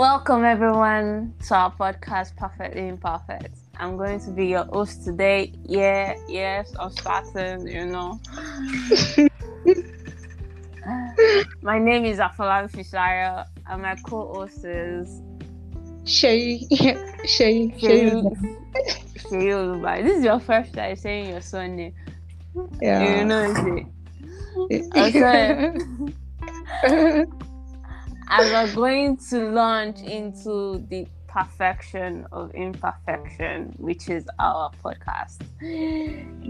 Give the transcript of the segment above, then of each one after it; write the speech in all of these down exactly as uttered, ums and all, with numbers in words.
Welcome everyone to our podcast, Perfectly Imperfect. I'm going to be your host today. Yeah, yes, I'm starting, you know. My name is Afolabi Fashaya, and my co-host is Shay. Shay. Shay. This is your first time saying your surname. Yeah. You know it. Okay. And we're going to launch into the perfection of imperfection, which is our podcast.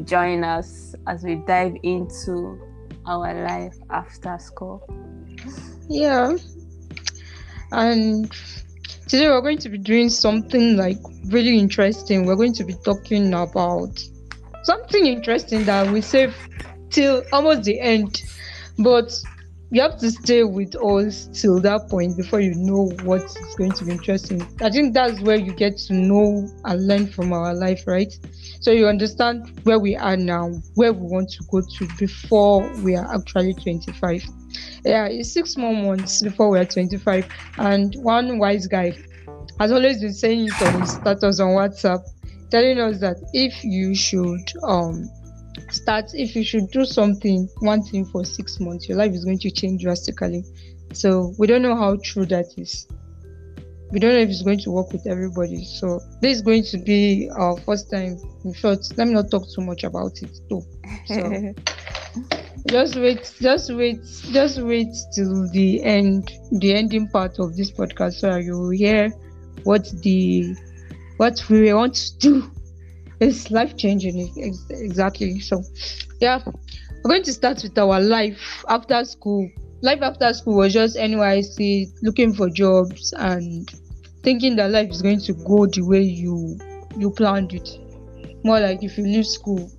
Join us as we dive into our life after school. Yeah. And today we're going to be doing something like really interesting. We're going to be talking about something interesting that we save till almost the end. But you have to stay with us till that point before you know what is going to be interesting. I think that's where you get to know and learn from our life, right? So you understand where we are now, where we want to go to before we are actually twenty-five. Yeah, it's six more months before we are twenty-five. And one wise guy has always been saying it on his status on WhatsApp, telling us that if you should... um. start if you should do something one thing for six months, your life is going to change drastically. So we don't know how true that is. We don't know if it's going to work with everybody. So this is going to be our first time. In short, let me not talk too much about it though. So just wait just wait just wait till the end the ending part of this podcast, so you will hear what the what we want to do. It's life-changing, exactly. So, yeah, we're going to start with our life after school. Life after school was just N Y S C, looking for jobs and thinking that life is going to go the way you you planned it. More like if you leave school,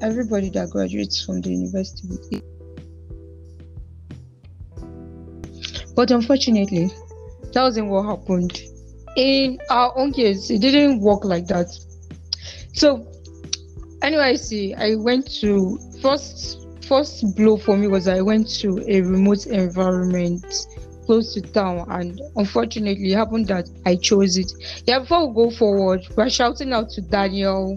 everybody that graduates from the university with it. But unfortunately, that wasn't what happened. In our own case, it didn't work like that. So, N Y S C, I went to, first first blow for me was I went to a remote environment close to town, and unfortunately it happened that I chose it. Yeah, before we go forward, we're shouting out to Daniel,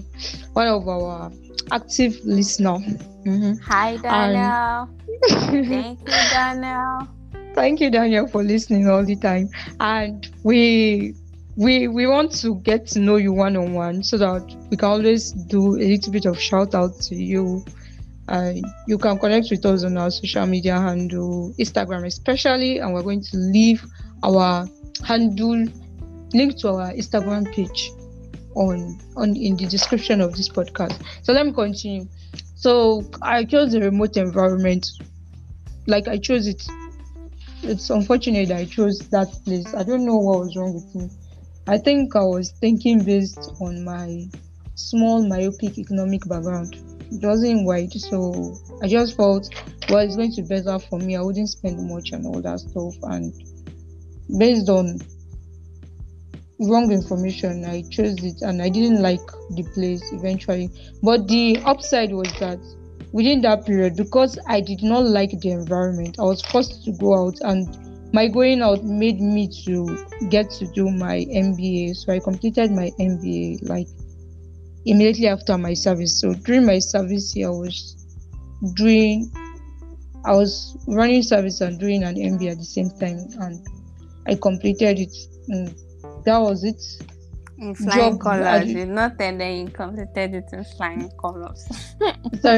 one of our active listeners. Mm-hmm. Hi, Daniel. And... Thank you, Daniel. Thank you, Daniel, for listening all the time. And we... We we want to get to know you one-on-one so that we can always do a little bit of shout-out to you. Uh, you can connect with us on our social media handle, Instagram especially, and we're going to leave our handle, link to our Instagram page on, on in the description of this podcast. So let me continue. So I chose the remote environment. Like, I chose it. It's unfortunate that I chose that place. I don't know what was wrong with me. I think I was thinking based on my small myopic economic background. It wasn't wide, so I just felt, well, it's going to be better for me. I wouldn't spend much and all that stuff. And based on wrong information, I chose it, and I didn't like the place eventually. But the upside was that within that period, because I did not like the environment, I was forced to go out, and my going out made me to get to do my M B A. So I completed my M B A like immediately after my service. So during my service year, I was doing, I was running service and doing an M B A at the same time, and I completed it. And that was it. In flying colors, you not and then you completed it in flying colors. Sorry,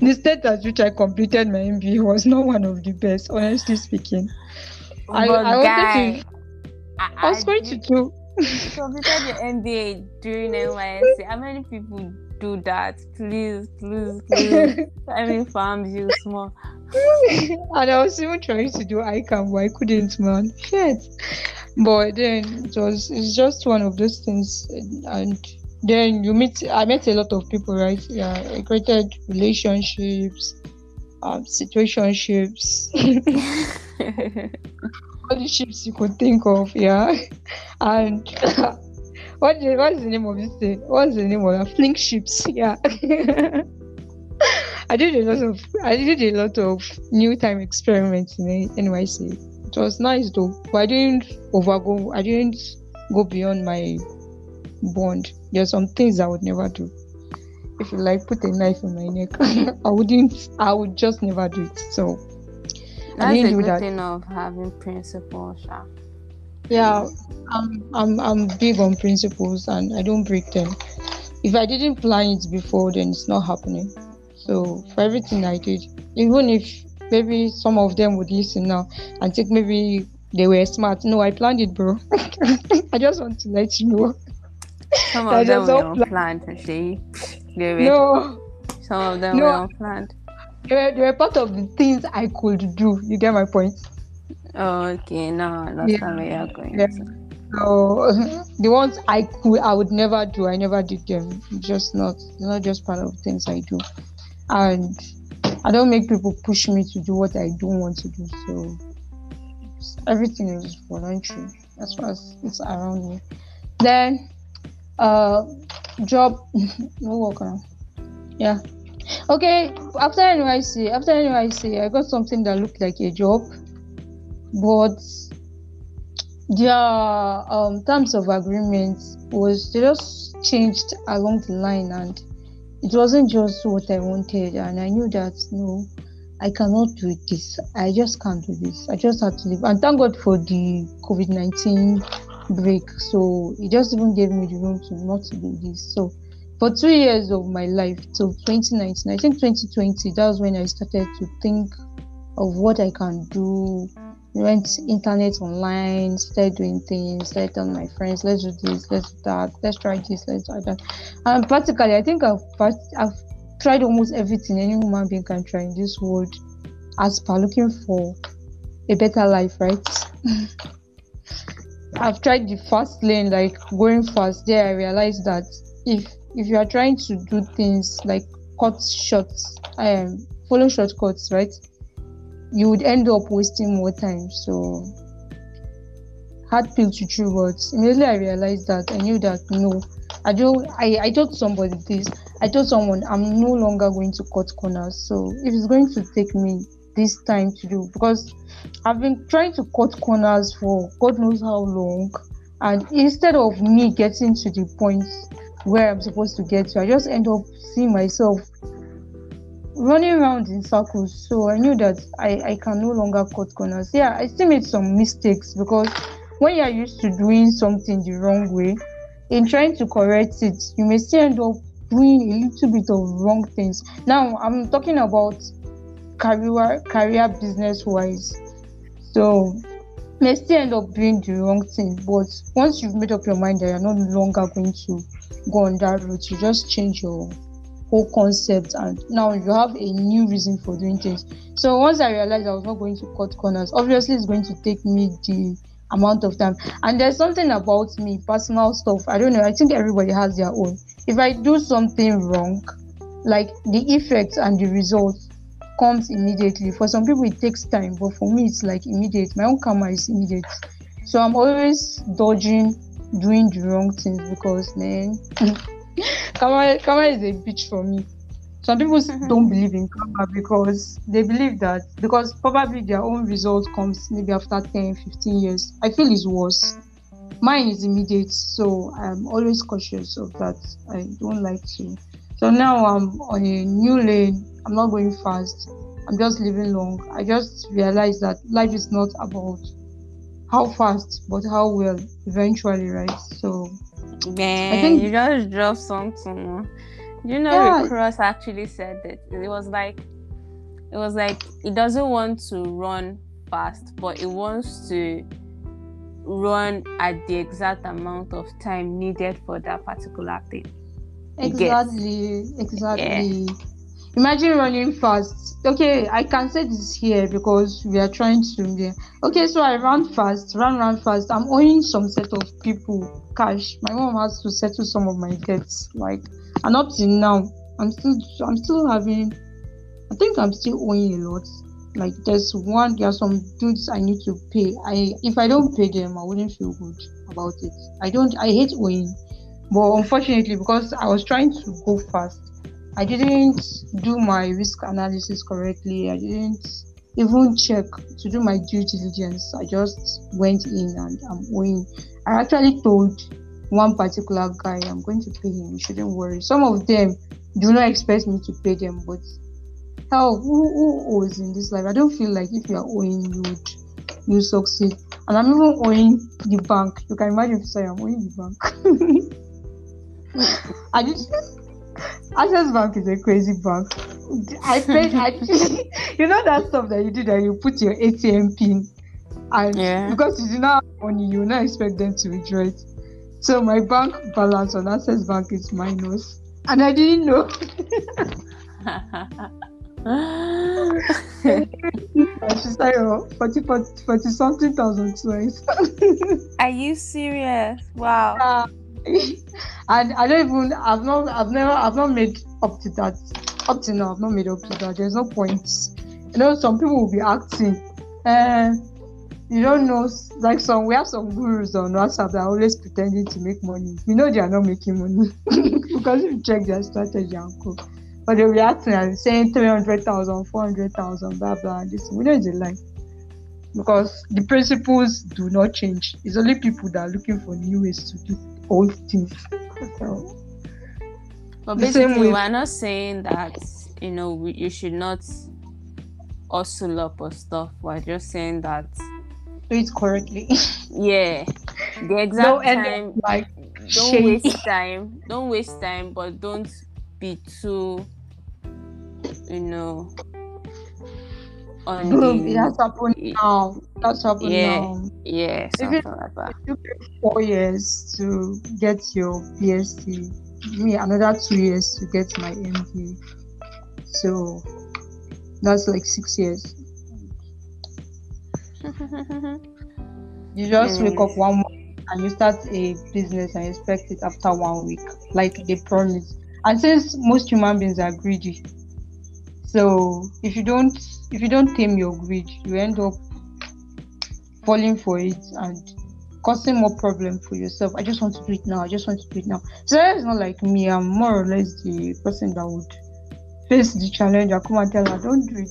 the state at which I completed my M B A was not one of the best, honestly speaking. I, I, guy, to, I, I was going to do. You completed your M B A during N Y S C. How many people do that? Please, please, please. I mean, farms you small. And I was even trying to do I C A M, but I couldn't, man. Shit. But then it was, it's just one of those things. And then you meet, I met a lot of people, right? Yeah, I created relationships, um, situationships, all the ships you could think of, yeah. And what the, what's the name of this thing? What's the name of that? Flink ships, yeah. I did a lot of I did a lot of new time experiments in N Y C. It was nice though, but I didn't overgo. I didn't go beyond my bond. There are some things I would never do. If you like put a knife in my neck, I wouldn't. I would just never do it. So that's I didn't do that. That's the thing of having principles. Yeah. Yeah, I'm I'm I'm big on principles and I don't break them. If I didn't plan it before, then it's not happening. So for everything I did, even if maybe some of them would listen now and think maybe they were smart. No, I planned it, bro. I just want to let you know. Some of them were unplanned, actually. No. Some of them were unplanned. They were, they were part of the things I could do. You get my point? Oh, okay, no, that's yeah. not where you're going. Yeah. So the ones I could, I would never do. I never did them. Just not, not just part of things I do, and I don't make people push me to do what I don't want to do. So everything is voluntary as far as it's around me. Then, uh, job, no work around. Yeah. Okay. After N Y C, after N Y C, I got something that looked like a job. But their um, terms of agreement was they just changed along the line, and it wasn't just what I wanted. And I knew that no, I cannot do this. I just can't do this. I just had to leave. And thank God for the covid nineteen break. So it just even gave me the room to not do this. So for two years of my life till twenty nineteen, I think twenty twenty, that was when I started to think of what I can do. Went internet online, started doing things, started telling my friends, let's do this, let's do that, let's try this, let's try that. And practically, I think I've I've tried almost everything any human being can try in this world as per looking for a better life, right? I've tried the fast lane, like going fast. There, I realized that if if you are trying to do things like cut shorts, um, follow shortcuts, right? You would end up wasting more time. So hard pill to chew, but immediately I realized that I knew that no, I don't I, I told somebody this, I told someone I'm no longer going to cut corners. So if it's going to take me this time to do, because I've been trying to cut corners for God knows how long, and instead of me getting to the point where I'm supposed to get to, I just end up seeing myself running around in circles. So I knew that I, I can no longer cut corners. Yeah, I still made some mistakes, because when you're used to doing something the wrong way, in trying to correct it, you may still end up doing a little bit of wrong things. Now, I'm talking about career, career business-wise. So you may still end up doing the wrong thing, but once you've made up your mind that you're no longer going to go on that route, you just change your whole concept, and now you have a new reason for doing things. So once I realized I was not going to cut corners, obviously it's going to take me the amount of time. And there's something about me, personal stuff, I don't know, I think everybody has their own. If I do something wrong, like the effect and the result comes immediately. For some people it takes time, but for me it's like immediate. My own karma is immediate. So I'm always dodging doing the wrong things, because then Karma, karma is a bitch for me. Some people don't believe in karma because they believe that, because probably their own result comes maybe after ten, fifteen years. I feel it's worse. Mine is immediate, so I'm always cautious of that. I don't like to. So now I'm on a new lane. I'm not going fast. I'm just living long. I just realized that life is not about how fast, but how well eventually, right? So man, I think you just dropped something. You know, yeah. Rick Ross actually said that it was like, it was like it doesn't want to run fast, but it wants to run at the exact amount of time needed for that particular thing. Exactly, exactly. Yeah. Imagine running fast. Okay, I can say this here because we are trying to. Yeah. Okay, so I ran fast, ran, ran fast. I'm owing some set of people cash. My mom has to settle some of my debts. Like, and up till now, I'm still, I'm still having. I think I'm still owing a lot. Like, there's one, there are some dudes I need to pay. I, if I don't pay them, I wouldn't feel good about it. I don't. I hate owing, but unfortunately, because I was trying to go fast, I didn't do my risk analysis correctly. I didn't even check to do my due diligence. I just went in and I'm owing. I actually told one particular guy, I'm going to pay him, you shouldn't worry. Some of them do not expect me to pay them, but hell, who, who owes in this life? I don't feel like if you are owing, you would you succeed. And I'm even owing the bank. You can imagine if I'm owing the bank. I just Access Bank is a crazy bank. I paid. I, you know that stuff that you do that you put your A T M pin, and yeah. because you do not have money, you will not expect them to withdraw it. So my bank balance on Access Bank is minus, and I didn't know. She's like forty something thousand twice. Are you serious? Wow. Uh, and I don't even. I've not. I've never. I've not made up to that. Up to now, I've not made up to that. There's no point. You know, some people will be acting. Uh, you don't know. Like some, we have some gurus on WhatsApp that are always pretending to make money. You know, they are not making money because if you check their strategy and cook. But they'll be acting and saying three hundred thousand, four hundred thousand, blah, blah, and this. We know it's a lie. Because the principles do not change. It's only people that are looking for new ways to do old things. So, but basically, we're not saying that, you know, we, you should not hustle up or stuff. We're just saying that... Do it correctly. Yeah. The exact don't time... End up, like, don't shame. waste time. Don't waste time, but don't... be too, you know, on Boom, the, that's happening now. That's happening yeah, now. Yeah, something it, like that. It took four years to get your B S c. Me, another two years to get my M B A. So that's like six years. You just yeah. wake up one morning and you start a business and expect it after one week, like they promised. And since most human beings are greedy, so if you don't if you don't tame your greed, you end up falling for it and causing more problem for yourself. I just want to do it now. I just want to do it now. So it's not like me. I'm more or less the person that would face the challenge. I come and tell her, don't do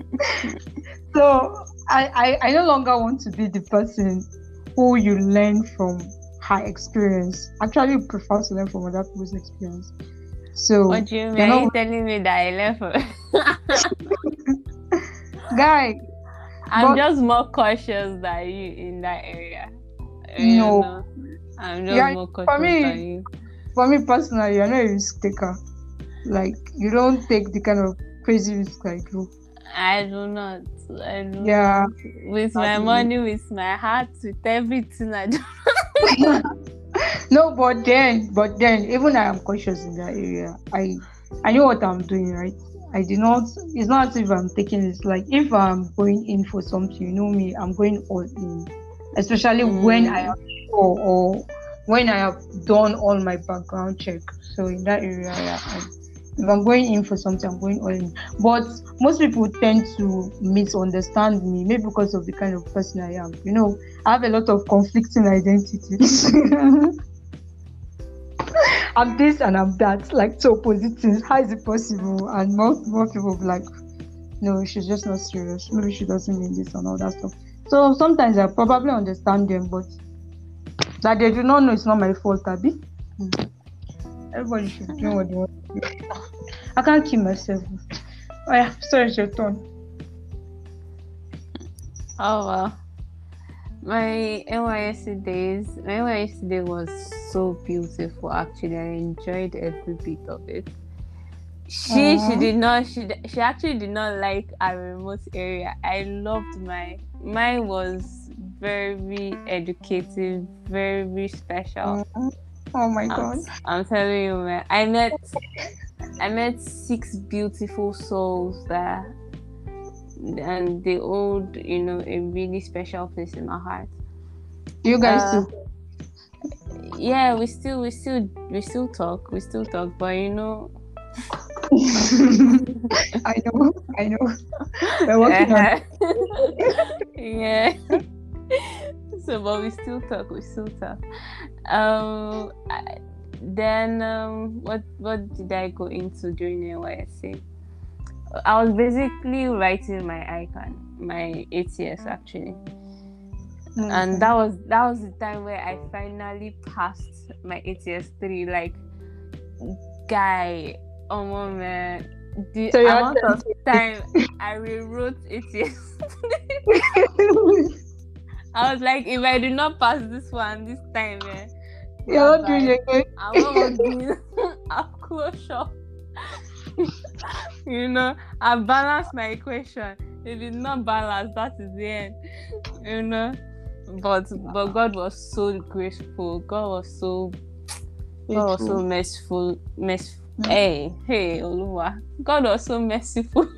it. So I, I I no longer want to be the person who you learn from. Her experience. Actually, prefer to learn from other people's experience. So, what do you mean? Are you telling me that I learn from? Guy, I'm but, just more cautious than you in that area. You no, know? I'm just yeah, more cautious for me, than you. For me personally, you're not a risk taker. Like, you don't take the kind of crazy risk I do. I do not. I do yeah, not. With my money, with my heart, with everything I do. No, but then, but then, even I am cautious in that area. I, I know what I'm doing, right? I do not. It's not as if I'm taking this. Like if I'm going in for something, you know me, I'm going all in. Especially mm. when I am sure or when I have done all my background check. So in that area, yeah, I, if I'm going in for something, I'm going all in. But most people tend to misunderstand me, maybe because of the kind of person I am. You know, I have a lot of conflicting identities. I'm this and I'm that, like two opposite things. How is it possible? And most more people will be like, no, she's just not serious. Maybe she doesn't mean this and all that stuff. So sometimes I probably understand them, but that they do not know it's not my fault, Abby. Everybody should do what they want to do. I can't kill myself. Oh yeah, sorry, it's your turn. Oh well. My N Y S C days, my N Y S C day was so beautiful actually. I enjoyed every bit of it. She Aww. she did not she she actually did not like a remote area. I loved my mine was very educative, very special. Aww. Oh my god. I'm, I'm telling you, man. I met I met six beautiful souls there. And they hold, you know, a really special place in my heart. You guys uh, too. Yeah, we still we still we still talk. We still talk, but you know I know, I know. We're working on it. Yeah. So but we still talk, we still talk. Um, I, then um, what what did I go into during N Y S C? I was basically writing my I C A M, my A T S actually. Mm-hmm. And that was that was the time where I finally passed my A T S three. Like, guy, oh man, the so amount of time I rewrote A T S. I was like, if I do not pass this one this time, man, you're not doing again. I won't do I'll close shop. You know, I balanced my equation. If it's not balanced, that is the end. You know. But but God was so graceful. God was so God was so merciful. Merciful. Hey, hey, Oluwa. God was so merciful.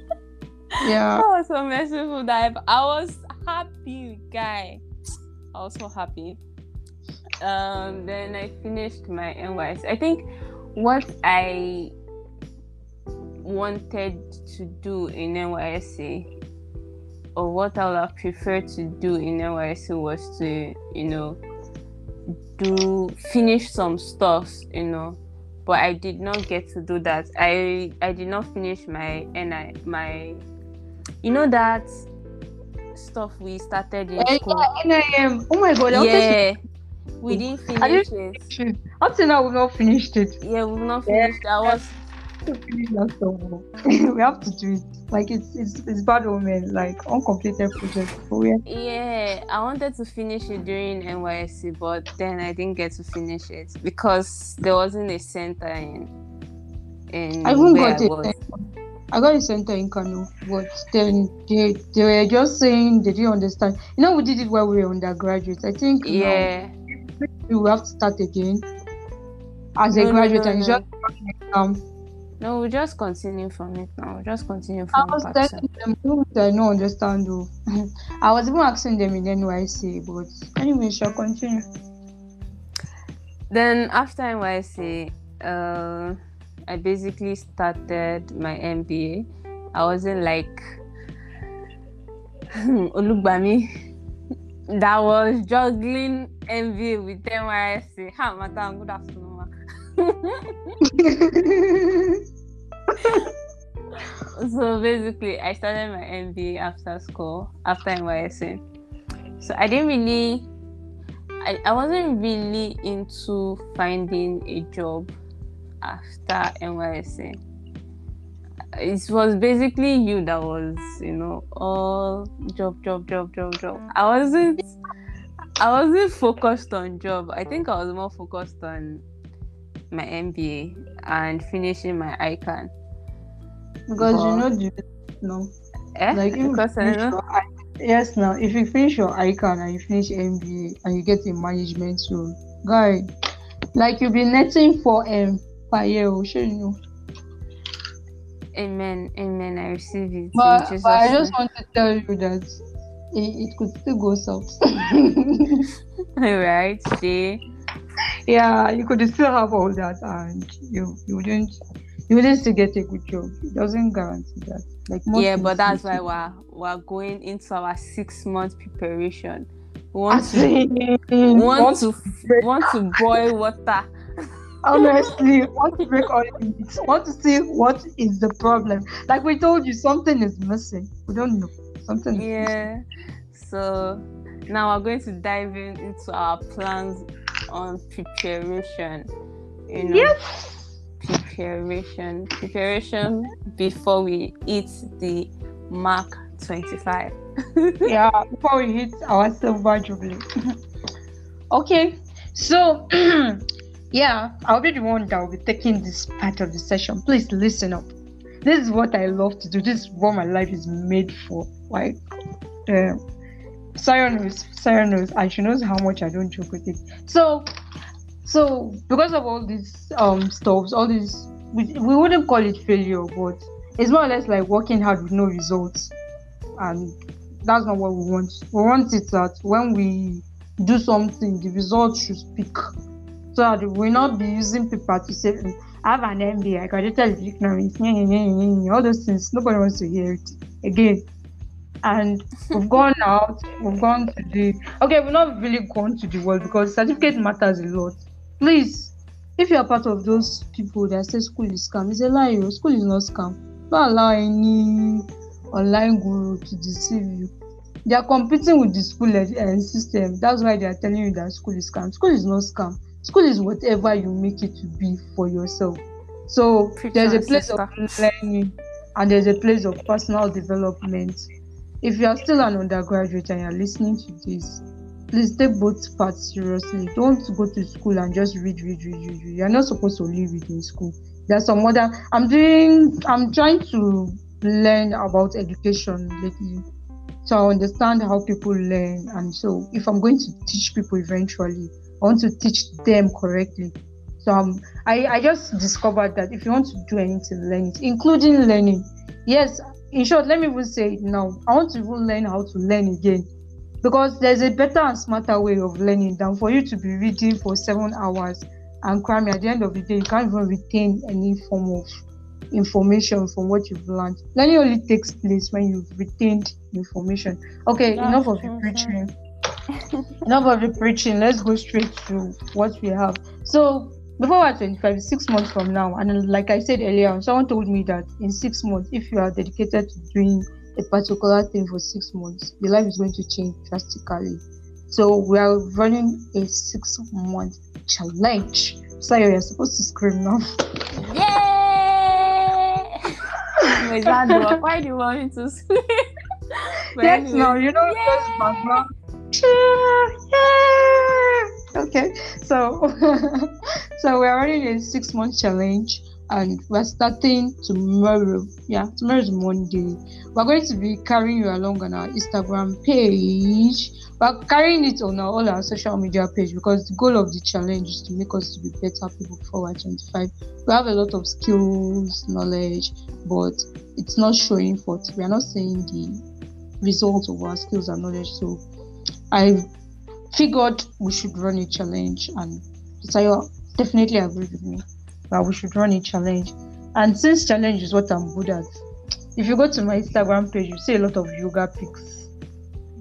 Yeah. God was so merciful that I was happy, guy. I was so happy. Um. Then I finished my N Y S C. I think what I wanted to do in N Y S C, or what I would have preferred to do in N Y S C, was to, you know, do finish some stuff, you know, but I did not get to do that. I I did not finish my N I, my, you know, that stuff we started in school. Yeah, N I M. Oh my God! Yeah, we didn't finish it. Up to now, we've not finished it. Yeah, we've not finished. I was. We have to do it. Like, it's it's it's bad omen, like uncompleted project. Yeah, I wanted to finish it during N Y S C, but then I didn't get to finish it because there wasn't a center in in I even where got I it. Was. I got a center in Kano, but then they they were just saying they didn't understand. You know, we did it while we were undergraduates. I think yeah, now, we have to start again as a no, graduate no, no, and just um. No, we'll just continue from it now. We'll just continue from it. I was telling them things I don't understand though. I was even asking them in N Y C, but anyway, shall continue. Then after N Y C, uh, I basically started my M B A. I wasn't like Olugbami that was juggling M B A with N Y C. Ha, madam, good afternoon. So basically, I started my M B A after school, after N Y S C. So I didn't really, I, I wasn't really into finding a job after N Y S C. It was basically you that was, you know, all job, job, job, job, job. I wasn't, I wasn't focused on job. I think I was more focused on my M B A and finishing my I C A N. Because but, you know, no. Eh? Like, because I know. Your, yes, now if you finish your I C A N and you finish M B A and you get a management role, guy, like you'll be netting for um per year, shouldn't you know? Amen, amen. I receive it. But, but I just want to tell you that it, it could still go south. All right, see. Yeah, you could still have all that, and you you wouldn't you wouldn't still get a good job. It doesn't guarantee that. Like most yeah, but that's why we're we're going into our six month preparation. We want to want to want to boil water. Honestly, want to break all the needs. Want to see what is the problem. Like we told you, something is missing. We don't know something. Yeah. Is missing. So now we're going to dive in into our plans on preparation, you know. Yes. preparation preparation before we hit the mark twenty-five. Yeah, before we hit our silver jubilee. Okay, so yeah, I'll be the one that will be taking this part of the session. Please listen up. This is what I love to do. This is what my life is made for. Like, uh, Sarah knows, Sarah knows, and she knows how much I don't joke with it. So, so because of all these um stuffs, all these, we, we wouldn't call it failure, but it's more or less like working hard with no results, and that's not what we want. We want it that when we do something, the results should speak, so that we'll not be using people to say, I have an M B A, I graduated with ignorance, all those things. Nobody wants to hear it again. And we've gone out, we've gone to the okay, we've not really gone to the world because certificate matters a lot. Please, if you are part of those people that say school is scam, it's a lie. School is not scam. Don't allow any online guru to deceive you. They are competing with the school uh, system. That's why they are telling you that school is scam. School is not scam. School is whatever you make it to be for yourself. So Preach there's a place sister. of learning and there's a place of personal development. If you are still an undergraduate and you are listening to this, please take both parts seriously. Don't go to school and just read, read, read, read, read. You're not supposed to only read in school. There's some other. I'm doing. I'm trying to learn about education lately, so I understand how people learn. And so, if I'm going to teach people eventually, I want to teach them correctly. So um, I, I just discovered that if you want to do anything, learn it, including learning. Yes, in short, let me even say it now. I want to even learn how to learn again, because there's a better and smarter way of learning than for you to be reading for seven hours and cramming. At the end of the day, you can't even retain any form of information from what you've learned. Learning only takes place when you've retained information. Okay, That's enough of the preaching. Enough of the preaching. Let's go straight to what we have. So, before we're twenty-five, six months from now, and like I said earlier, someone told me that in six months, if you are dedicated to doing a particular thing for six months, your life is going to change drastically. So, we are running a six month challenge. So, you're supposed to scream now. Yay! Why do you want me to scream? Yes, anyway. No, you don't just background. Yeah! Okay, so, so we are running a six month challenge. And we're starting tomorrow. Yeah, tomorrow's Monday. We're going to be carrying you along on our Instagram page. We're carrying it on our, all our social media page, because the goal of the challenge is to make us to be better people before we're twenty-five. We have a lot of skills, knowledge, but it's not showing forth. We are not seeing the results of our skills and knowledge. So I figured we should run a challenge, and Sayo definitely agreed with me. But we should run a challenge, and since challenge is what I'm good at, if you go to my Instagram page, you see a lot of yoga pics.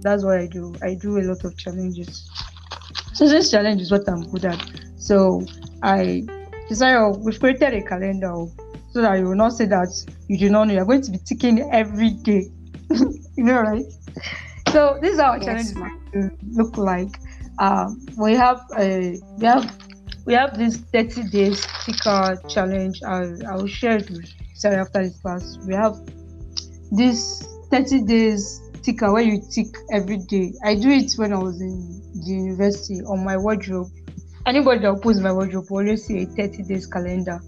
That's what I do. I do a lot of challenges. So since challenge is what I'm good at, so I decided we've created a calendar so that you will not say that you do not know. You're going to be ticking every day. You know, right? So this is how our yes. challenges look like. Um, we have a we have. We have this thirty-day sticker challenge. I'll, I'll share it with Sarah after this class. We have this thirty days sticker where you tick every day. I do it when I was in the university on my wardrobe. Anybody that opens my wardrobe will always see a thirty days calendar.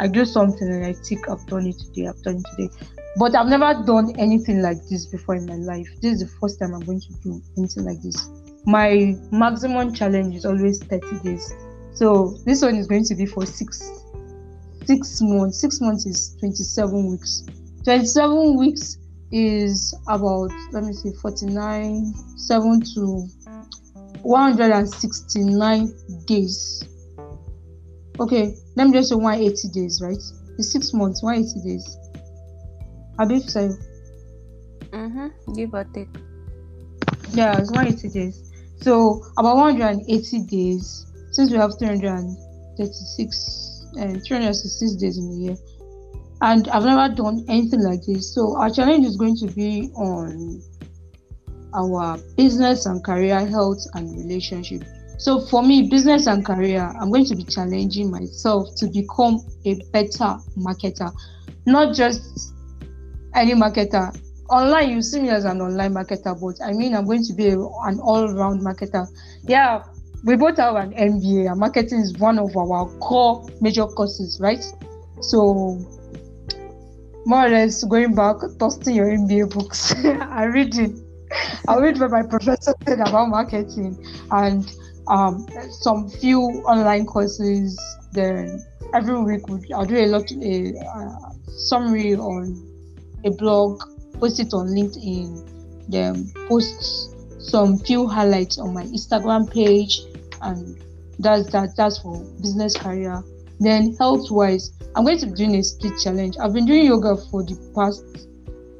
I do something and I tick, I've done it today, I've done it today. But I've never done anything like this before in my life. This is the first time I'm going to do anything like this. My maximum challenge is always thirty days. So this one is going to be for six, six months. Six months is twenty-seven weeks. twenty-seven weeks is about, let me see, forty-nine, seven to one hundred sixty-nine days. Okay, let me just say one hundred eighty days, right? It's six months, one hundred eighty days. I believe so. Mm-hmm, give or take. Yeah, it's one hundred eighty days. So about one hundred eighty days. Since we have three hundred thirty-six and uh, three hundred sixty-six days in a year, and I've never done anything like this, so our challenge is going to be on our business and career, health and relationship. So for me, business and career, I'm going to be challenging myself to become a better marketer, not just any marketer. Online, you see me as an online marketer, but I mean I'm going to be a, an all-round marketer. Yeah. We both have an M B A, and marketing is one of our core major courses, right? So, more or less, going back, dusting your M B A books and reading. I read what my professor said about marketing and um, some few online courses. Then every week, I'll do a lot a uh, summary on a blog, post it on LinkedIn, then post some few highlights on my Instagram page. And that's that that's for business career. Then health wise, I'm going to be doing a split challenge. I've been doing yoga for the past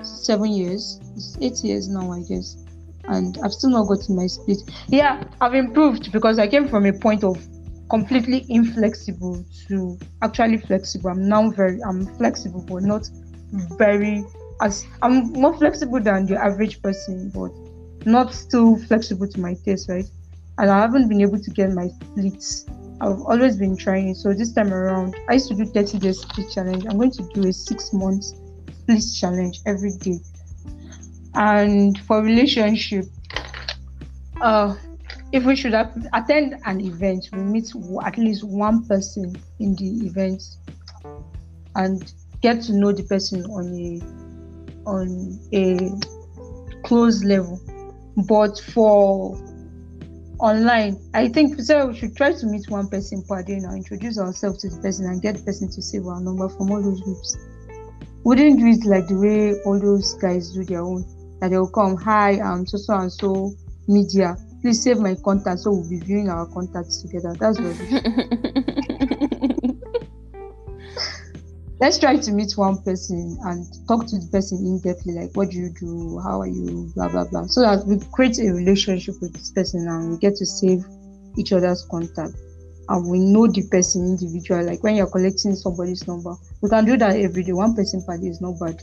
seven years. It's eight years now, I guess, and I've still not gotten my split. Yeah, I've improved because I came from a point of completely inflexible to actually flexible. I'm now very I'm flexible but not very, as I'm more flexible than the average person, but not too flexible to my taste, right? And I haven't been able to get my splits. I've always been trying it. So this time around, I used to do thirty days split challenge. I'm going to do a six months split challenge every day. And for relationship, uh, if we should attend an event, we meet at least one person in the event and get to know the person on a on a close level. But for online, I think so we should try to meet one person per day now, introduce ourselves to the person and get the person to save our number from all those groups. Wouldn't do it like the way all those guys do their own, that they'll come, hi, I'm so so and so media, please save my contact, so we'll be viewing our contacts together. That's what let's try to meet one person and talk to the person in depthly, like, what do you do, how are you, blah blah blah, so that we create a relationship with this person and we get to save each other's contact and we know the person individually. Like when you're collecting somebody's number, we can do that every day. One person per day is not bad.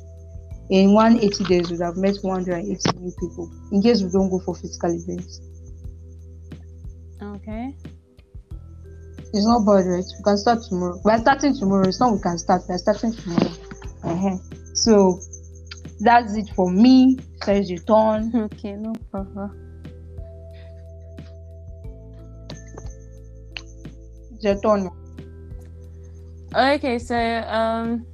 In one hundred eighty days, we have met one hundred eighty new people, in case we don't go for physical events. Okay. It's not bad, right? We can start tomorrow. We're starting tomorrow. It's not we can start. We're starting tomorrow. Uh-huh. So, that's it for me. So it's your turn. Okay, no problem. It's your turn. Okay, so, um...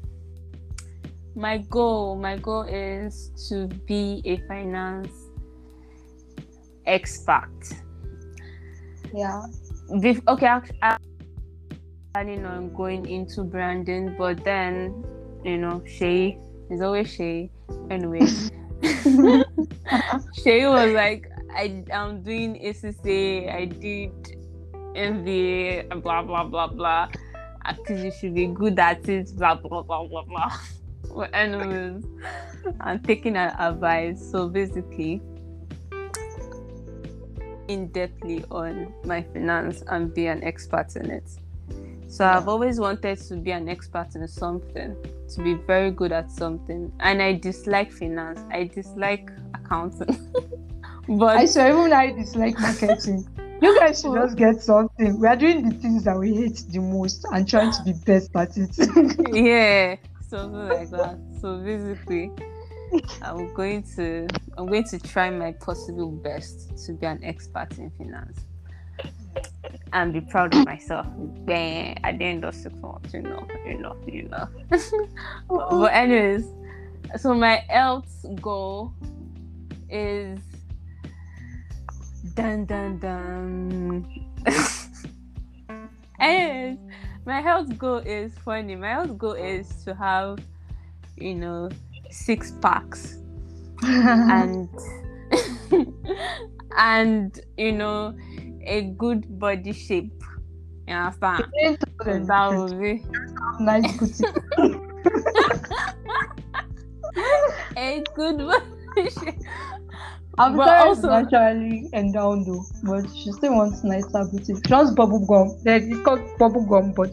My goal, my goal is to be a finance expert. Yeah. Bef- okay, I'm planning on going into branding, but then, you know, Shay, there's always Shay. Anyways, Shay was like, I, I'm doing A C C A, I did M B A, blah, blah, blah, blah. Because you should be good at it, blah, blah, blah, blah, blah. Well, anyways, I'm taking an advice. So basically, in depthly on my finance and be an expert in it. So yeah. I've always wanted to be an expert in something, to be very good at something. And I dislike finance. I dislike accounting. But I swear, even I dislike marketing. You guys should just get something. We are doing the things that we hate the most and trying to be best at it. Yeah. Something like that. So basically, I'm going to I'm going to try my possible best to be an expert in finance and be proud of myself. Then at the end of six months, you know, you know, you know. But anyways, so my health goal is dun dun dun. Anyways. My health goal is funny. My health goal is to have, you know, six packs, and and you know, a good body shape. You understand? That would be nice. A good body shape. I'm sorry, also naturally endowed though, but she still wants nicer booty. She wants bubble gum. It's called bubble gum, but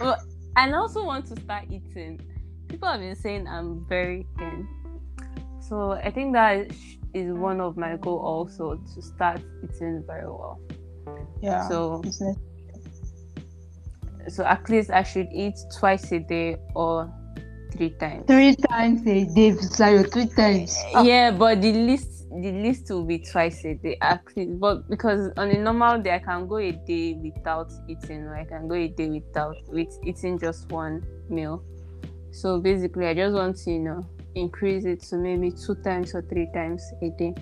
well, and I also want to start eating. People have been saying I'm very thin, so I think that is one of my goals also, to start eating very well. Yeah. So, so at least I should eat twice a day or. Three times. Three times a day, sorry, three times. Oh. Yeah, but the least, the least will be twice a day, actually. But because on a normal day, I can go a day without eating, or I can go a day without with eating just one meal. So basically, I just want to, you know, increase it to maybe two times or three times a day.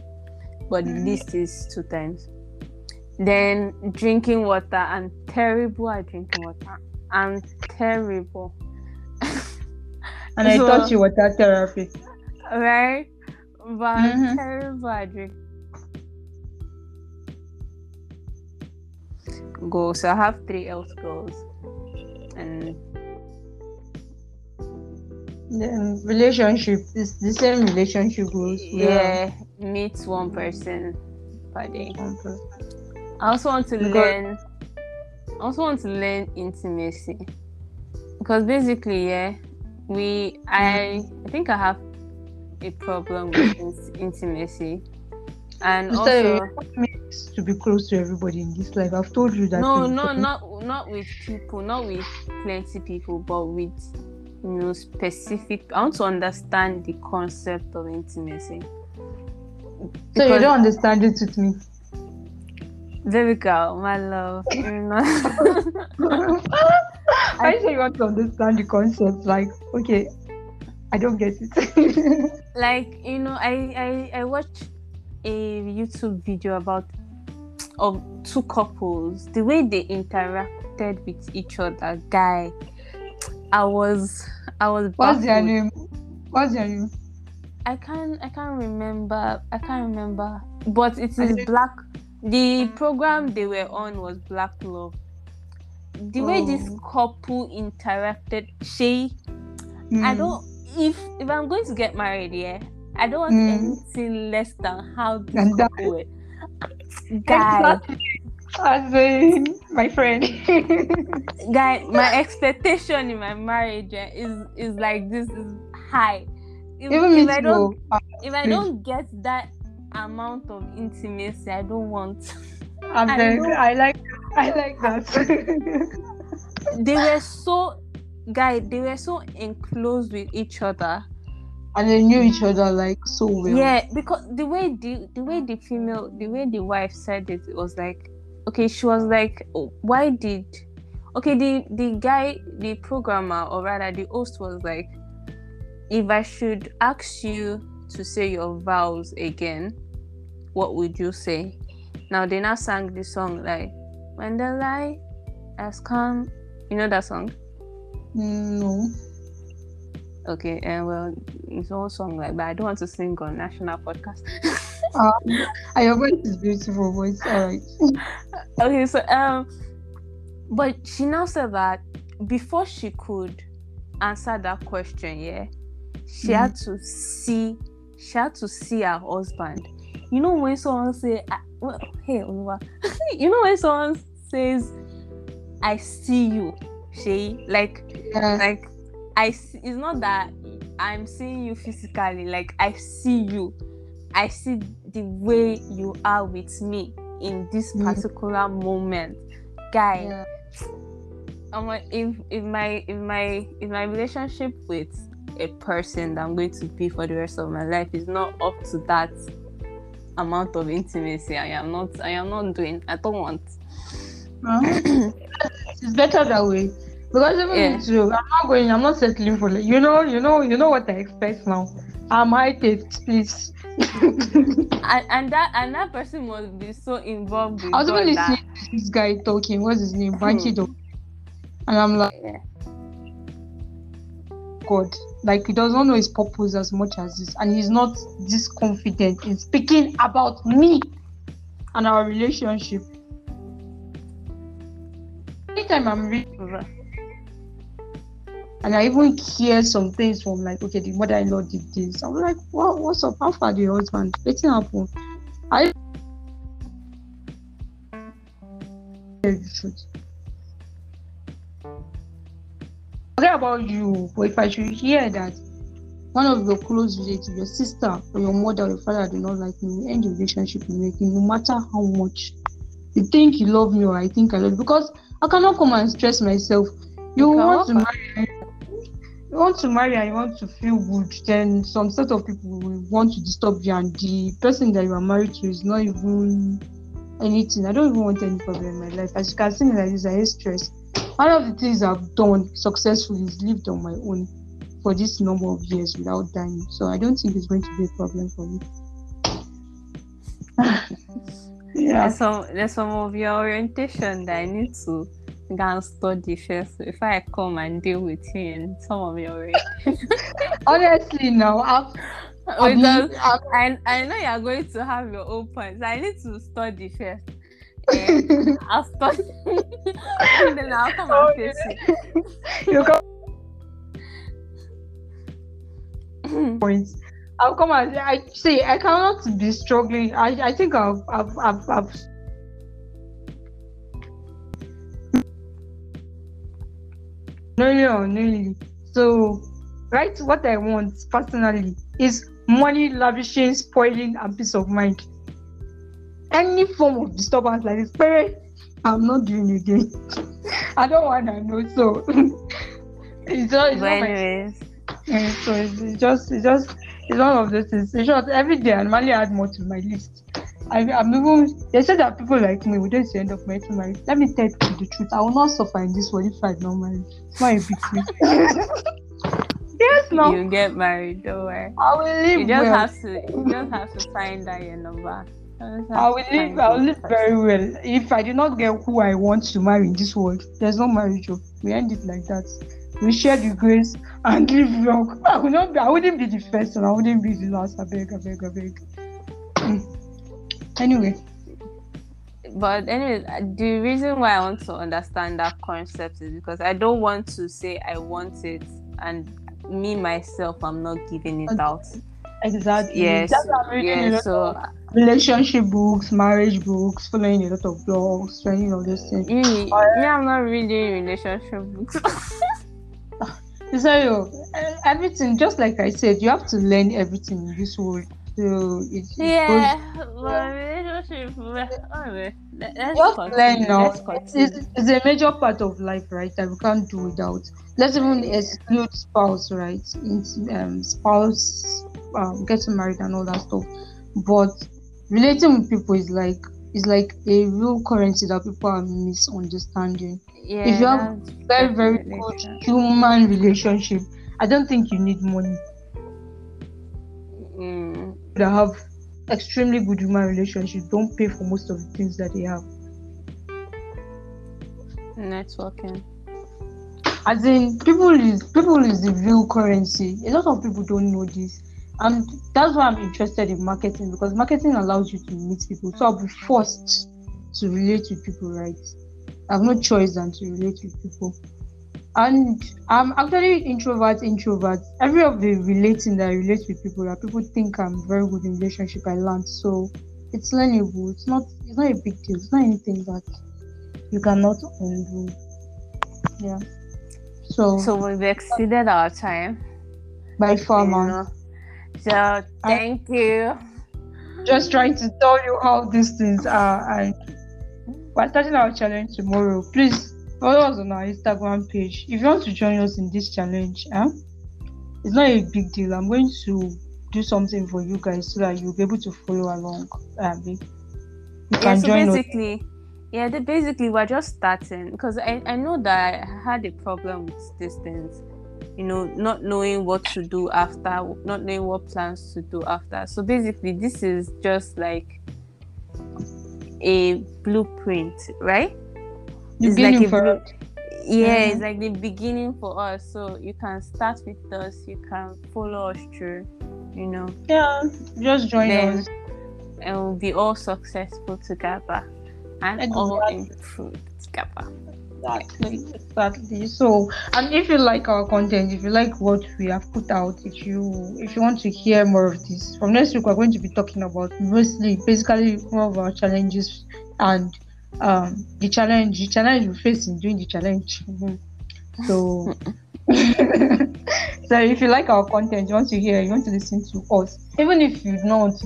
But mm. the least is two times. Then drinking water. I'm terrible at drinking water. I'm terrible. And so, I thought you were that therapy. Right? But mm-hmm. I'm terrible at drinking. Goals. So I have three health goals. And the relationship is the same relationship goals. Yeah. yeah. Meet one person per day. I also want to learn I also want to learn intimacy. because basically, yeah, we I I think I have a problem with in- intimacy, and so also to be close to everybody in this life. I've told you that. No, no, not not with people, not with plenty people, but with, you know, specific. I want to understand the concept of intimacy. So you don't understand it with me. There we go, my love. I just want to understand the concept. Like, okay, I don't get it. Like, you know, I, I I watched a YouTube video about of two couples, the way they interacted with each other. Guy, I was I was. What's their name? What's their name? I can't I can't remember I can't remember. But it is black. The program they were on was Black Love. The oh. way this couple interacted, she, mm. I don't. If if I'm going to get married, yeah, I don't want mm. anything less than how this and couple were. Guy, as a, my friend, guy, my expectation in my marriage yeah, is is like this is high. If, Even if I don't, know. if I don't get that amount of intimacy, I don't want. And then I, I like, I like that. They were so, guy. They were so enclosed with each other, and they knew each other like so well. Yeah, because the way the the way the female, the way the wife said it, it was like, okay, she was like, oh, why did, okay, the the guy, the programmer, or rather the host was like, if I should ask you to say your vows again, what would you say? Now they now sang this song like when the light has come. You know that song? No. Okay, and uh, well, it's all song like that. I don't want to sing on national podcast. um, your voice is beautiful, voice. All right. Okay, so um, but she now said that before she could answer that question, yeah, she mm. had to see. She had to see her husband. You know when someone say, well, "Hey, Unuwa," you know when someone says, "I see you," she like, yeah. like, I. See, it's not that I'm seeing you physically. Like I see you. I see the way you are with me in this particular mm. moment, guy. Yeah. Um, if if my if my if my relationship with a person that I'm going to be for the rest of my life is not up to that amount of intimacy, I am not I am not doing I don't want. Uh-huh. It's better that way. Because even yeah. with you, I'm not going I'm not settling for like, you know, you know, you know what I expect now. I might take please. and, and that and that person must be so involved with I was even listening to this guy talking, what's his name? Banchido. And I'm like yeah. God, like he doesn't know his purpose as much as this, and he's not this confident in speaking about me and our relationship. Anytime I'm reading, and I even hear some things from like, okay, the mother-in-law did this. I'm like, what? What's up? How far the husband? What's happened? I tell you the truth. Forget about you, but if I should hear that one of your close relatives, your sister or your mother or your father do not like me, end the relationship you make, no matter how much you think you love me or I think I love you, because I cannot come and stress myself. You want to marry, you want to marry and you want to feel good, then some set of people will want to disturb you, and the person that you are married to is not even anything. I don't even want any problem in my life. As you can see me like this, I hate stress. One of the things I've done successfully is lived on my own for this number of years without dying. So I don't think it's going to be a problem for me. Yeah. There's some, there's some of your orientation that I need to go and study first if I come and deal with you and some of your orientation. Honestly, no. I've, I've because been, I've, I, I know you're going to have your own points. I need to study first. Yeah, I'll start and then I'll come oh, and face yeah. you. You come points. I'll come and I see I cannot be struggling. I, I think I've I've I've, I've... No, very unknowingly. So, right, what I want personally is money lavishing, spoiling, and peace of mind. Any form of disturbance like this, parents, I'm not doing again. I don't want to know. So it's just, it's well, not anyways. My, yeah, so it's, it's just, it's just, it's one of those things. It's just every day I normally add more to my list. I, I'm even. They said that people like me wouldn't end up making marriage. Let me tell you the truth. I will not suffer in this world if I don't marry. Why a Yes, no. You get married, don't worry. I will live. You just well. have to. You just have to find out your number. I will live. I will live very well. If I do not get who I want to marry in this world, there's no marriage. We end it like that. We share the grace and live long. I would not. Be, I wouldn't be the first, and I wouldn't be the last. I beg, I beg, I beg. Anyway. But anyway, the reason why I want to understand that concept is because I don't want to say I want it and me myself I'm not giving it out. Exactly. Yes. Yeah, so relationship books, marriage books, following a lot of blogs, reading all those things. Me, uh, me I'm not reading relationship books. So everything, just like I said, you have to learn everything in this world. So it, yeah, it goes, well, relationship. Anyway, let's just continue. Learn now. Let's continue. It's, it's a major part of life, right? That we can't do without. Let's even exclude spouse, right? It's, um, spouse, um, getting married and all that stuff. But relating with people is like is like a real currency that people are misunderstanding. Yeah, if you have very very good human relationship, I don't think you need money. Mm. That have extremely good human relationships don't pay for most of the things that they have. Networking, as in people is people is the real currency. A lot of people don't know this, and that's why I'm interested in marketing, because marketing allows you to meet people. So I'll be forced to relate with people, right? I have no choice than to relate with people. And I'm actually introvert, introvert. Every of the relating that I relate with people, that people think I'm very good in relationship, I learned. So it's learnable. It's not it's not a big deal. It's not anything that you cannot undo. Yeah. So So we've exceeded our time. By far, man. So thank I'm you. Just trying to tell you how these things are, and we're starting our challenge tomorrow. Please follow us on our Instagram page. If you want to join us in this challenge, eh? It's not a big deal. I'm going to do something for you guys so that you'll be able to follow along. Uh, you yeah, can so join basically, us. Yeah, they basically we're just starting, because I, I know that I had a problem with these things. You know, not knowing what to do after, not knowing what plans to do after. So basically, this is just like a blueprint, right? It's beginning like a for us. Yeah, mm-hmm. It's like the beginning for us. So you can start with us. You can follow us through. You know. Yeah, just join then, us, and we'll be all successful together, and exactly. all improved together. Exactly, exactly. So, and if you like our content, if you like what we have put out, if you if you want to hear more of this, from next week we're going to be talking about mostly, basically, more of our challenges and. Um, the challenge, the challenge we face in doing the challenge. Mm-hmm. So, so if you like our content, you want to hear, you want to listen to us, even if you don't want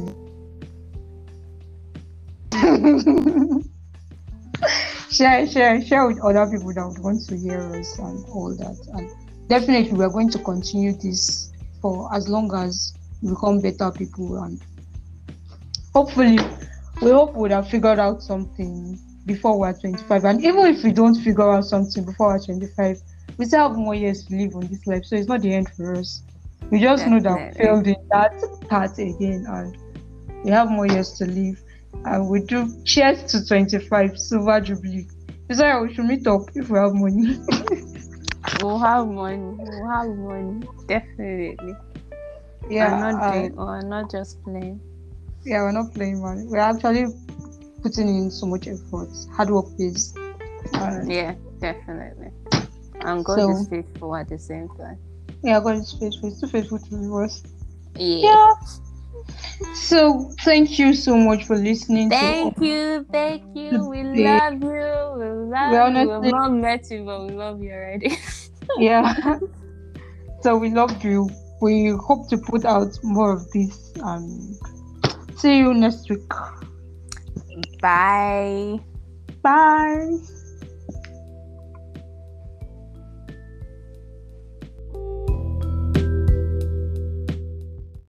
to, share, share, share with other people that would want to hear us and all that. And definitely, we are going to continue this for as long as we become better people, and hopefully, we hope we would have figured out something before we're twenty-five, and even if we don't figure out something before we're twenty-five, we still have more years to live on this life, so it's not the end for us. We just Definitely. know that we failed in that part again, and we have more years to live, and we do cheers to twenty-five, silver jubilee. It's like we should meet up if we have money. We'll have money, we'll have money, definitely. Yeah, I'm not, doing, uh, I'm not just playing. Yeah, we're not playing, man. We're actually putting in so much effort. Hard work pays. Uh, yeah, definitely. And God so, is faithful at the same time. Yeah, God is faithful. He's too faithful to be worse. Yeah. yeah. So, thank you so much for listening. Thank to you, thank you. We love you. We love we you. Honestly, we've not met you, but we love you already. Yeah. So we love you. We hope to put out more of this. Um, see you next week. Bye. Bye.